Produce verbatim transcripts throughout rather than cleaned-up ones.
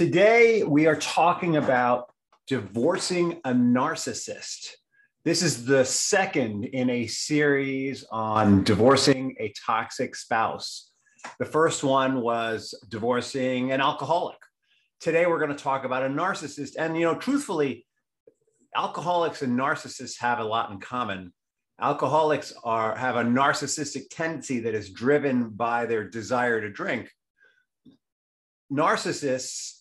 Today, we are talking about divorcing a narcissist. This is the second in a series on divorcing a toxic spouse. The first one was divorcing an alcoholic. Today, we're going to talk about a narcissist. And, you know, truthfully, alcoholics and narcissists have a lot in common. Alcoholics are, have a narcissistic tendency that is driven by their desire to drink. Narcissists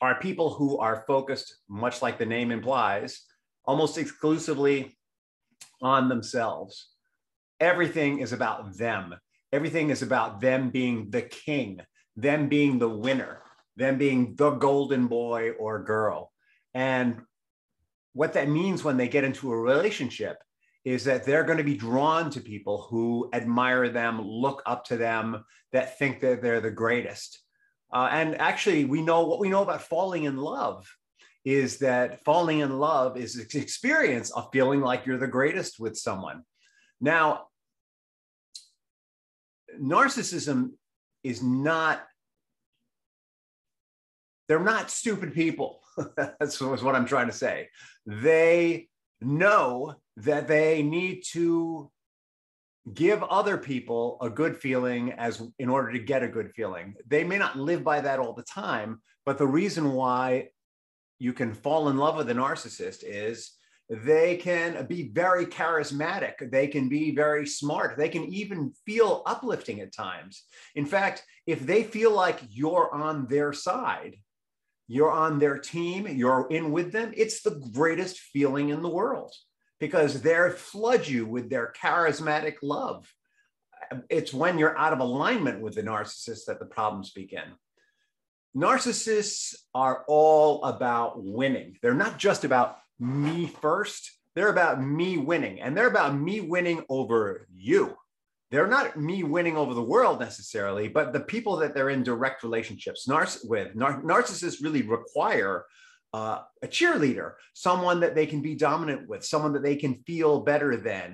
are people who are focused, much like the name implies, almost exclusively on themselves. Everything is about them. Everything is about them being the king, them being the winner, them being the golden boy or girl. And what that means when they get into a relationship is that they're going to be drawn to people who admire them, look up to them, that think that they're the greatest. Uh, and actually, we know what we know about falling in love is that falling in love is an experience of feeling like you're the greatest with someone. Now, narcissism is not, they're not stupid people. That's what I'm trying to say. They know that they need to give other people a good feeling as in order to get a good feeling. They may not live by that all the time, but the reason why you can fall in love with a narcissist is they can be very charismatic. They can be very smart. They can even feel uplifting at times. In fact, if they feel like you're on their side, you're on their team, you're in with them, it's the greatest feeling in the world, because they flood you with their charismatic love. It's when you're out of alignment with the narcissist that the problems begin. Narcissists are all about winning. They're not just about me first. They're about me winning, and they're about me winning over you. They're not me winning over the world necessarily, but the people that they're in direct relationships with. Narcissists really require Uh, a cheerleader, someone that they can be dominant with, someone that they can feel better than.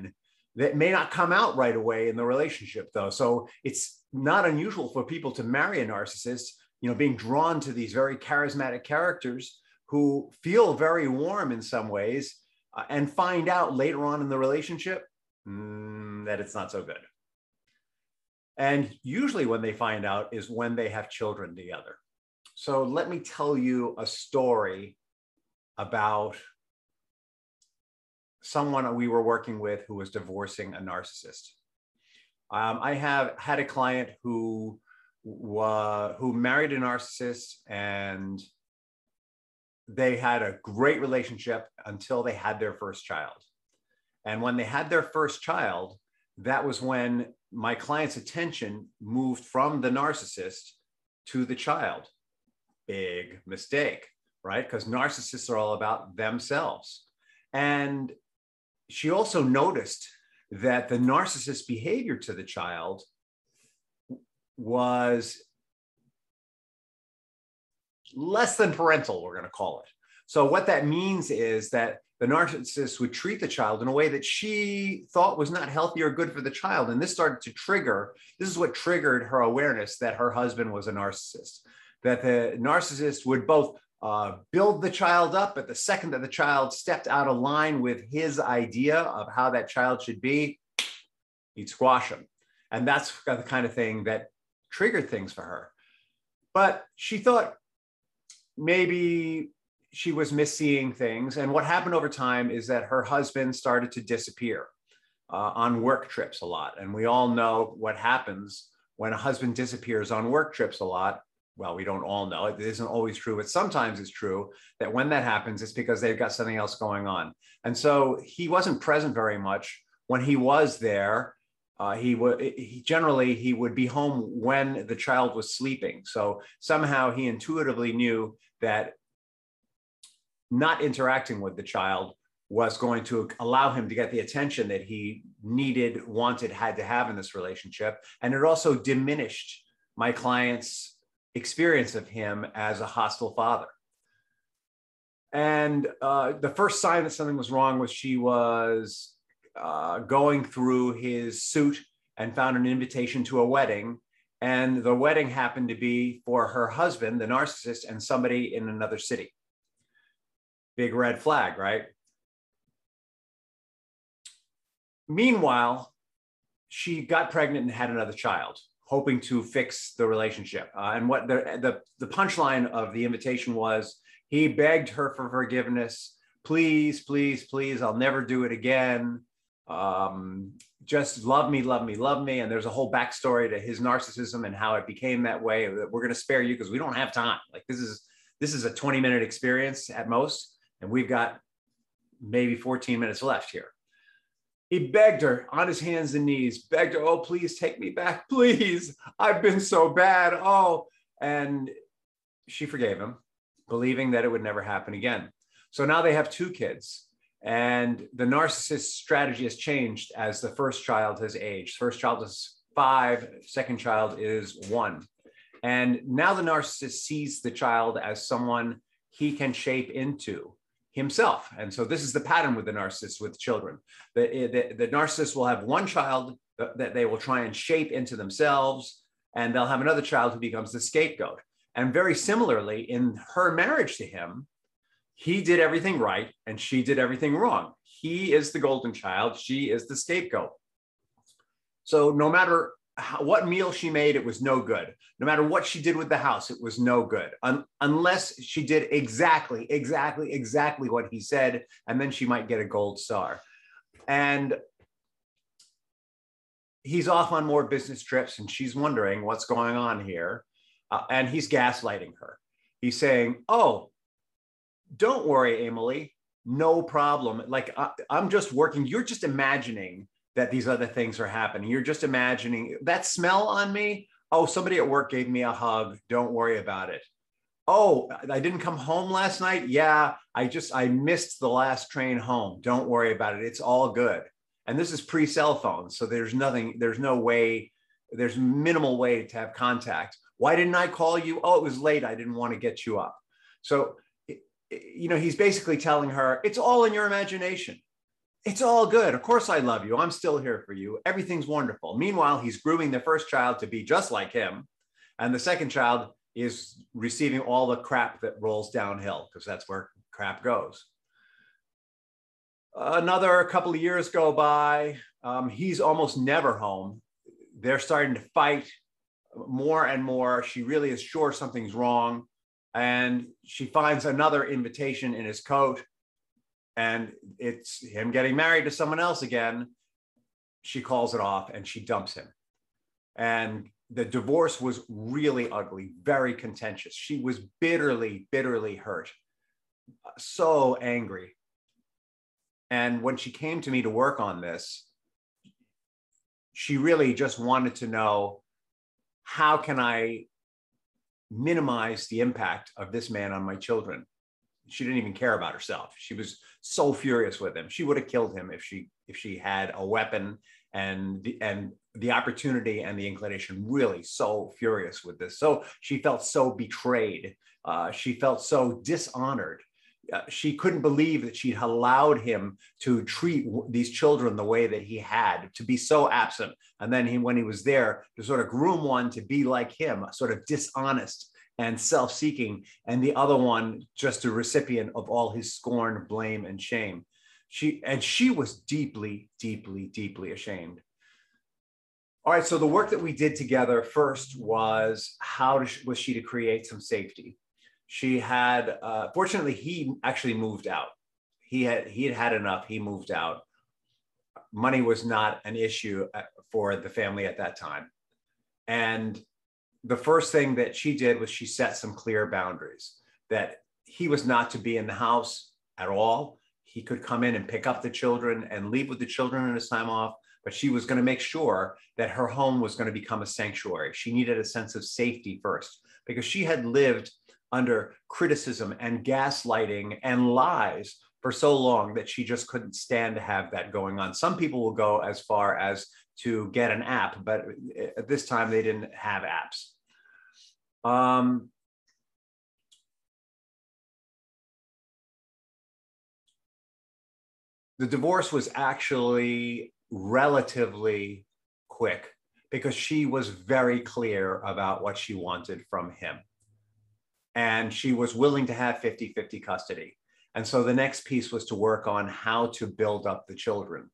That may not come out right away in the relationship, though. So it's not unusual for people to marry a narcissist, you know, being drawn to these very charismatic characters who feel very warm in some ways uh, and find out later on in the relationship mm, that it's not so good. And usually when they find out is when they have children together. So let me tell you a story about someone we were working with who was divorcing a narcissist. Um, I have had a client who, uh, who married a narcissist, and they had a great relationship until they had their first child. And when they had their first child, that was when my client's attention moved from the narcissist to the child. Big mistake, right? Because narcissists are all about themselves. And she also noticed that the narcissist's behavior to the child was less than parental, we're going to call it. So what that means is that the narcissist would treat the child in a way that she thought was not healthy or good for the child. And this started to trigger, this is what triggered her awareness that her husband was a narcissist. That the narcissist would both uh, build the child up, but the second that the child stepped out of line with his idea of how that child should be, he'd squash him. And that's the kind of thing that triggered things for her. But she thought maybe she was misseeing things. And what happened over time is that her husband started to disappear uh, on work trips a lot. And we all know what happens when a husband disappears on work trips a lot. Well, we don't all know. It isn't always true, but sometimes it's true that when that happens, it's because they've got something else going on. And so he wasn't present very much. When he was there, uh, he would he, generally he would be home when the child was sleeping. So somehow he intuitively knew that not interacting with the child was going to allow him to get the attention that he needed, wanted, had to have in this relationship. And it also diminished my client's experience of him as a hostile father. And uh, the first sign that something was wrong was she was uh, going through his suit and found an invitation to a wedding And the wedding happened to be for her husband, the narcissist, and somebody in another city. Big red flag, right? Meanwhile, she got pregnant and had another child, hoping to fix the relationship. Uh, and what the, the, the punchline of the invitation was, he begged her for forgiveness. Please, please, please, I'll never do it again. Um, just love me, love me, love me. And there's a whole backstory to his narcissism and how it became that way. We're going to spare you because we don't have time. Like this is, this is a twenty minute experience at most. And we've got maybe fourteen minutes left here. He begged her on his hands and knees, begged her, oh, please take me back. Please. I've been so bad. Oh, and she forgave him, believing that it would never happen again. So now they have two kids. And the narcissist's strategy has changed as the first child has aged. First child is five, second child is one. And now the narcissist sees the child as someone he can shape into himself. And so this is the pattern with the narcissist with children. The, the, the narcissist will have one child that they will try and shape into themselves, and they'll have another child who becomes the scapegoat. And very similarly, in her marriage to him, he did everything right and she did everything wrong. He is the golden child. She is the scapegoat. So no matter how, what meal she made, it was no good. No matter what she did with the house, it was no good. Un- unless she did exactly, exactly, exactly what he said, and then she might get a gold star. And he's off on more business trips and she's wondering what's going on here. Uh, and he's gaslighting her. He's saying, oh, don't worry, Emily, no problem. Like I, I'm just working. You're just imagining that these other things are happening. You're just imagining that smell on me. Oh, somebody at work gave me a hug. Don't worry about it. Oh, I didn't come home last night. Yeah, I just, I missed the last train home. Don't worry about it. It's all good. And this is pre-cell phone. So there's nothing, there's no way, there's minimal way to have contact. Why didn't I call you? Oh, it was late. I didn't want to get you up. So you know, he's basically telling her, it's all in your imagination. It's all good. Of course I love you. I'm still here for you. Everything's wonderful. Meanwhile, he's grooming the first child to be just like him. And the second child is receiving all the crap that rolls downhill because that's where crap goes. Another couple of years go by. Um, he's almost never home. They're starting to fight more and more. She really is sure something's wrong. And she finds another invitation in his coat, and it's him getting married to someone else again. She calls it off and she dumps him. And the divorce was really ugly, very contentious. She was bitterly, bitterly hurt, so angry. And when she came to me to work on this, she really just wanted to know, how can I minimize the impact of this man on my children? She didn't even care about herself. She was so furious with him. She would have killed him if she if she had a weapon and the, and the opportunity and the inclination. Really so furious with this. So she felt so betrayed. Uh, she felt so dishonored. Uh, she couldn't believe that she'd allowed him to treat w- these children the way that he had, to be so absent. And then he, when he was there, to sort of groom one to be like him, sort of dishonest and self-seeking, and the other one just a recipient of all his scorn, blame, and shame. She and she was deeply, deeply, deeply ashamed. All right, so the work that we did together first was how to, was she to create some safety. She had, uh, fortunately, he actually moved out. He had he had had enough. He moved out. Money was not an issue for the family at that time. And the first thing that she did was she set some clear boundaries that he was not to be in the house at all. He could come in and pick up the children and leave with the children on his time off, but she was going to make sure that her home was going to become a sanctuary. She needed a sense of safety first, because she had lived under criticism and gaslighting and lies for so long that she just couldn't stand to have that going on. Some people will go as far as to get an app, but at this time they didn't have apps. Um, the divorce was actually relatively quick because she was very clear about what she wanted from him. And she was willing to have fifty fifty custody. And so the next piece was to work on how to build up the children.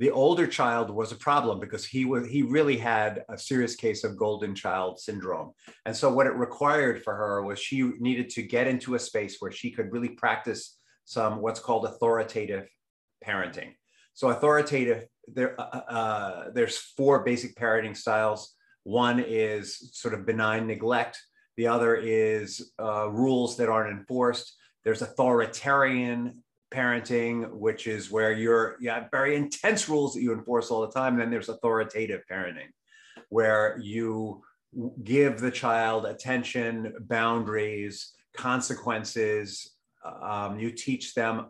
The older child was a problem because he was, he really had a serious case of golden child syndrome. And so what it required for her was she needed to get into a space where she could really practice some what's called authoritative parenting. So authoritative, there, uh, uh, there's four basic parenting styles. One is sort of benign neglect. The other is uh, rules that aren't enforced. There's authoritarian parenting, which is where you're, you have very intense rules that you enforce all the time. And then there's authoritative parenting, where you give the child attention, boundaries, consequences. Um, you teach them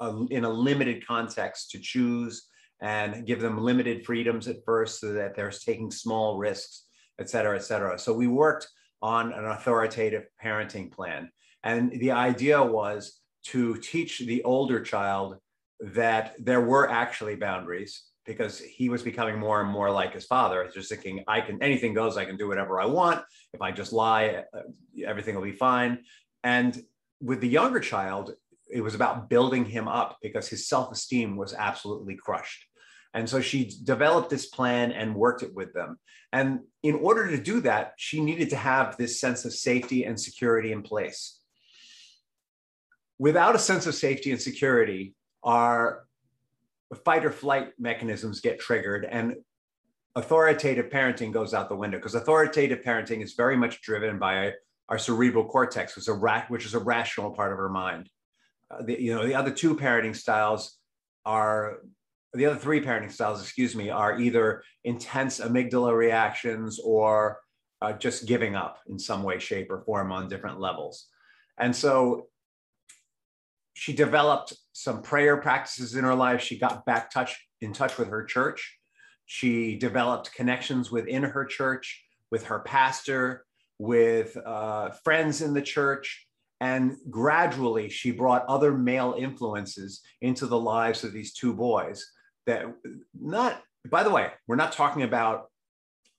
a, in a limited context to choose and give them limited freedoms at first so that they're taking small risks, et cetera, et cetera. So we worked on an authoritative parenting plan. And the idea was to teach the older child that there were actually boundaries, because he was becoming more and more like his father. Just thinking, I can, anything goes, I can do whatever I want. If I just lie, everything will be fine. And with the younger child, it was about building him up because his self-esteem was absolutely crushed. And so she developed this plan and worked it with them. And in order to do that, she needed to have this sense of safety and security in place. Without a sense of safety and security, our fight or flight mechanisms get triggered, and authoritative parenting goes out the window, because authoritative parenting is very much driven by our cerebral cortex, which is a, ra which is a rational part of our mind. Uh, the, you know, the other two parenting styles are, the other three parenting styles, excuse me, are either intense amygdala reactions or uh, just giving up in some way, shape, or form on different levels. And so she developed some prayer practices in her life. She got back touch, in touch with her church. She developed connections within her church, with her pastor, with uh, friends in the church. And gradually, she brought other male influences into the lives of these two boys that not, by the way, we're not talking about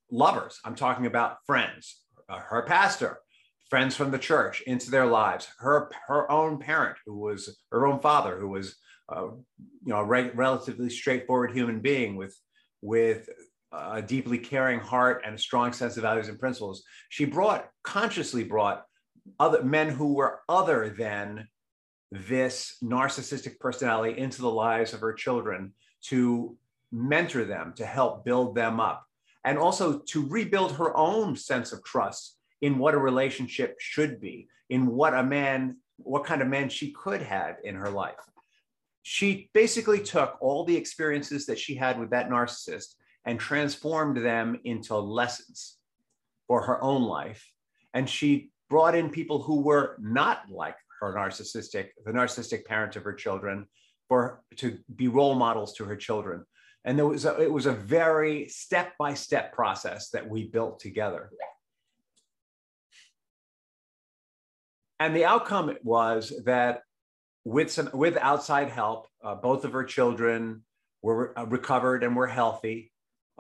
lovers. I'm talking about friends, her pastor, friends from the church into their lives, her, her own parent, who was her own father, who was uh, you know, a re relatively straightforward human being with, with a deeply caring heart and a strong sense of values and principles. She brought, consciously brought other men who were other than this narcissistic personality into the lives of her children to mentor them, to help build them up, and also to rebuild her own sense of trust in what a relationship should be, in what a man, what kind of man she could have in her life. She basically took all the experiences that she had with that narcissist and transformed them into lessons for her own life. And she brought in people who were not like her narcissistic, the narcissistic parent of her children, for to be role models to her children. And there was a, it was a very step-by-step process that we built together. And the outcome was that with, some, with outside help, uh, both of her children were re recovered and were healthy.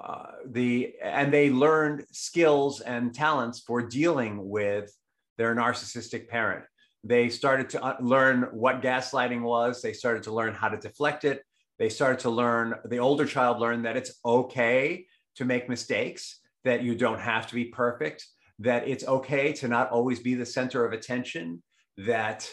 Uh, the, and they learned skills and talents for dealing with their narcissistic parent. They started to learn what gaslighting was. They started to learn how to deflect it. They started to learn, the older child learned that it's okay to make mistakes, that you don't have to be perfect, that it's okay to not always be the center of attention, that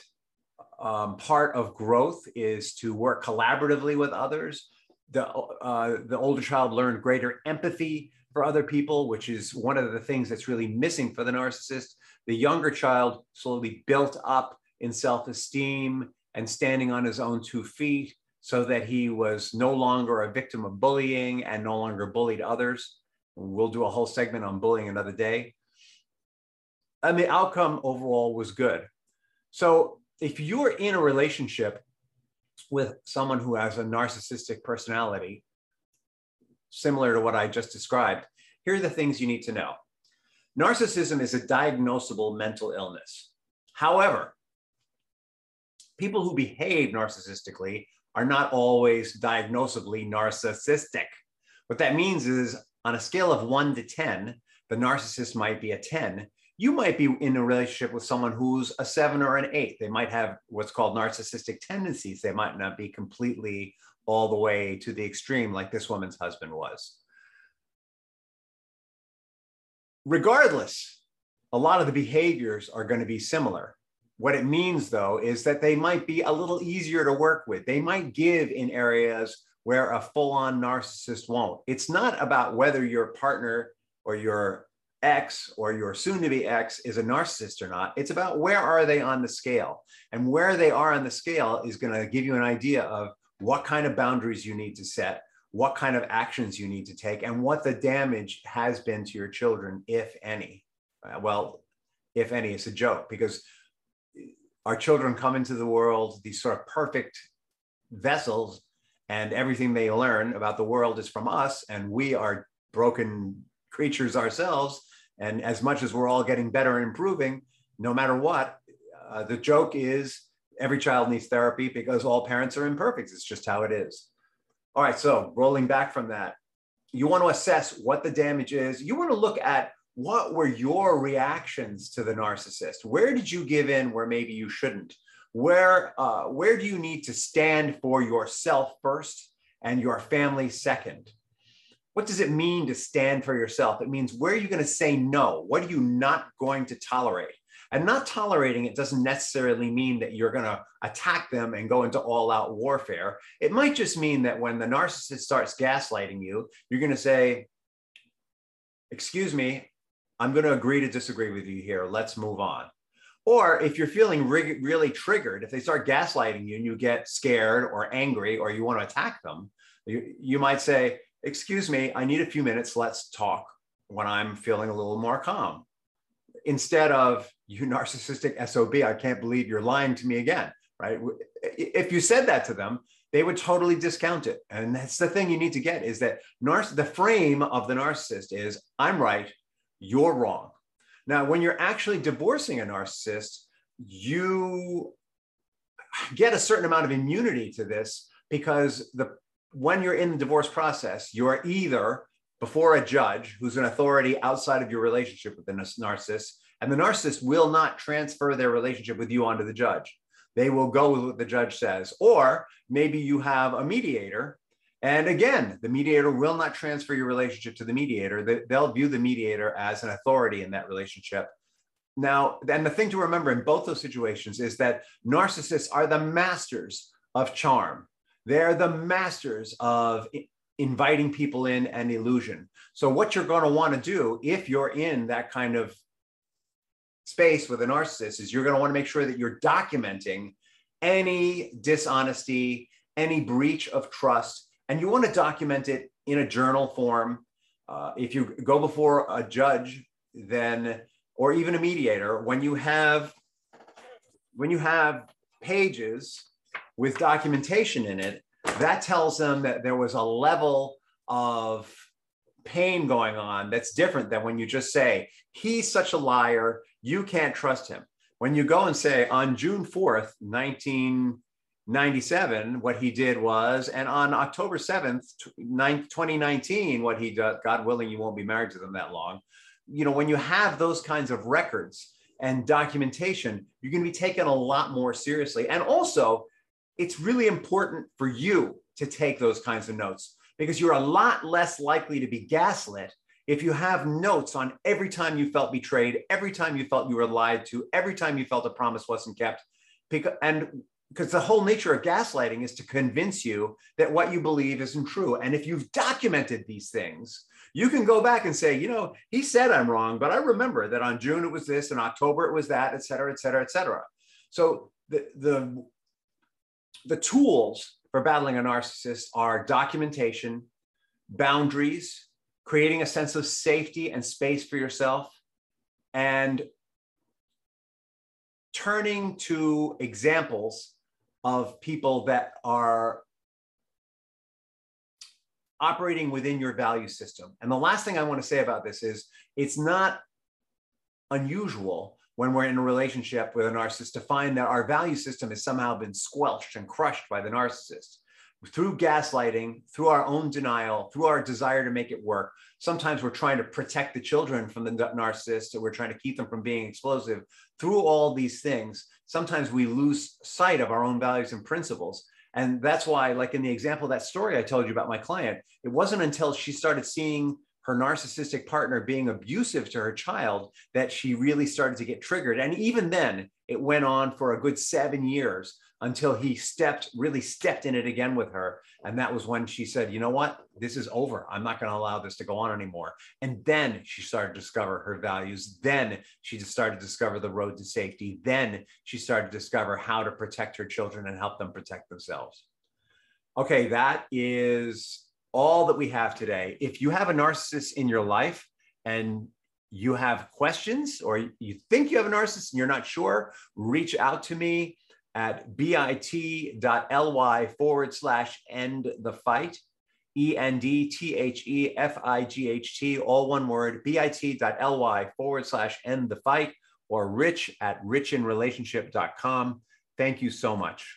um, part of growth is to work collaboratively with others. The, uh, the older child learned greater empathy for other people, which is one of the things that's really missing for the narcissist. The younger child slowly built up in self-esteem and standing on his own two feet so that he was no longer a victim of bullying and no longer bullied others. We'll do a whole segment on bullying another day. And the outcome overall was good. So if you're in a relationship with someone who has a narcissistic personality, similar to what I just described, here are the things you need to know. Narcissism is a diagnosable mental illness. However, people who behave narcissistically are not always diagnosably narcissistic. What that means is on a scale of one to ten, the narcissist might be a ten. You might be in a relationship with someone who's a seven or an eight. They might have what's called narcissistic tendencies. They might not be completely all the way to the extreme like this woman's husband was. Regardless, a lot of the behaviors are going to be similar. What it means, though, is that they might be a little easier to work with. They might give in areas where a full-on narcissist won't. It's not about whether your partner or your X or your soon-to-be X is a narcissist or not. It's about where are they on the scale, and where they are on the scale is going to give you an idea of what kind of boundaries you need to set, what kind of actions you need to take, and what the damage has been to your children, if any. Uh, well, if any, it's a joke, because our children come into the world, these sort of perfect vessels, and everything they learn about the world is from us, and we are broken creatures ourselves. And as much as we're all getting better and improving, no matter what, uh, the joke is every child needs therapy because all parents are imperfect. It's just how it is. All right, so rolling back from that, you want to assess what the damage is. You want to look at what were your reactions to the narcissist. Where did you give in where maybe you shouldn't? Where, uh, where do you need to stand for yourself first and your family second? What does it mean to stand for yourself? It means, where are you going to say no? What are you not going to tolerate? And not tolerating it doesn't necessarily mean that you're going to attack them and go into all-out warfare. It might just mean that when the narcissist starts gaslighting you, you're going to say, excuse me, I'm going to agree to disagree with you here. Let's move on. Or if you're feeling rig- really triggered, if they start gaslighting you and you get scared or angry or you want to attack them, you, you might say, excuse me, I need a few minutes. Let's talk when I'm feeling a little more calm. Instead of, you narcissistic S O B, I can't believe you're lying to me again, right? If you said that to them, they would totally discount it. And that's the thing you need to get, is that narc- the frame of the narcissist is, I'm right, you're wrong. Now, when you're actually divorcing a narcissist, you get a certain amount of immunity to this, because the when you're in the divorce process, you're either before a judge who's an authority outside of your relationship with the narcissist, and the narcissist will not transfer their relationship with you onto the judge. They will go with what the judge says. Or maybe you have a mediator, and again, the mediator will not transfer your relationship to the mediator. They'll view the mediator as an authority in that relationship. Now, and the thing to remember in both those situations is that narcissists are the masters of charm. They're the masters of inviting people in and illusion. So what you're going to want to do if you're in that kind of space with a narcissist is you're going to want to make sure that you're documenting any dishonesty, any breach of trust, and you want to document it in a journal form. Uh, if you go before a judge, then, or even a mediator, when you have, when you have pages with documentation in it, that tells them that there was a level of pain going on that's different than when you just say, he's such a liar, you can't trust him. When you go and say, on June fourth, nineteen ninety-seven, what he did was, and on October seventh, twenty nineteen, what he did, God willing, you won't be married to them that long. You know, when you have those kinds of records and documentation, you're going to be taken a lot more seriously. And also, it's really important for you to take those kinds of notes, because you're a lot less likely to be gaslit if you have notes on every time you felt betrayed, every time you felt you were lied to, every time you felt a promise wasn't kept. And because the whole nature of gaslighting is to convince you that what you believe isn't true. And if you've documented these things, you can go back and say, you know, he said I'm wrong, but I remember that on June it was this, in October it was that, et cetera, et cetera, et cetera. So the, the, The tools for battling a narcissist are documentation, boundaries, creating a sense of safety and space for yourself, and turning to examples of people that are operating within your value system. And the last thing I want to say about this is, it's not unusual when we're in a relationship with a narcissist to find that our value system has somehow been squelched and crushed by the narcissist. through gaslighting, through our own denial, through our desire to make it work. Sometimes we're trying to protect the children from the narcissist, or we're trying to keep them from being explosive. Through all these things, sometimes we lose sight of our own values and principles. And that's why, like in the example of that story I told you about my client, it wasn't until she started seeing her narcissistic partner being abusive to her child that she really started to get triggered. And even then, it went on for a good seven years until he stepped, really stepped in it again with her. And that was when she said, you know what, this is over. I'm not gonna allow this to go on anymore. And then she started to discover her values. Then she just started to discover the road to safety. Then she started to discover how to protect her children and help them protect themselves. Okay, that is all that we have today. If you have a narcissist in your life and you have questions, or you think you have a narcissist and you're not sure, reach out to me at bit.ly forward slash end the fight, E N D T H E F I G H T, all one word, bit.ly forward slash end the fight, or rich at rich in relationship dot com. Thank you so much.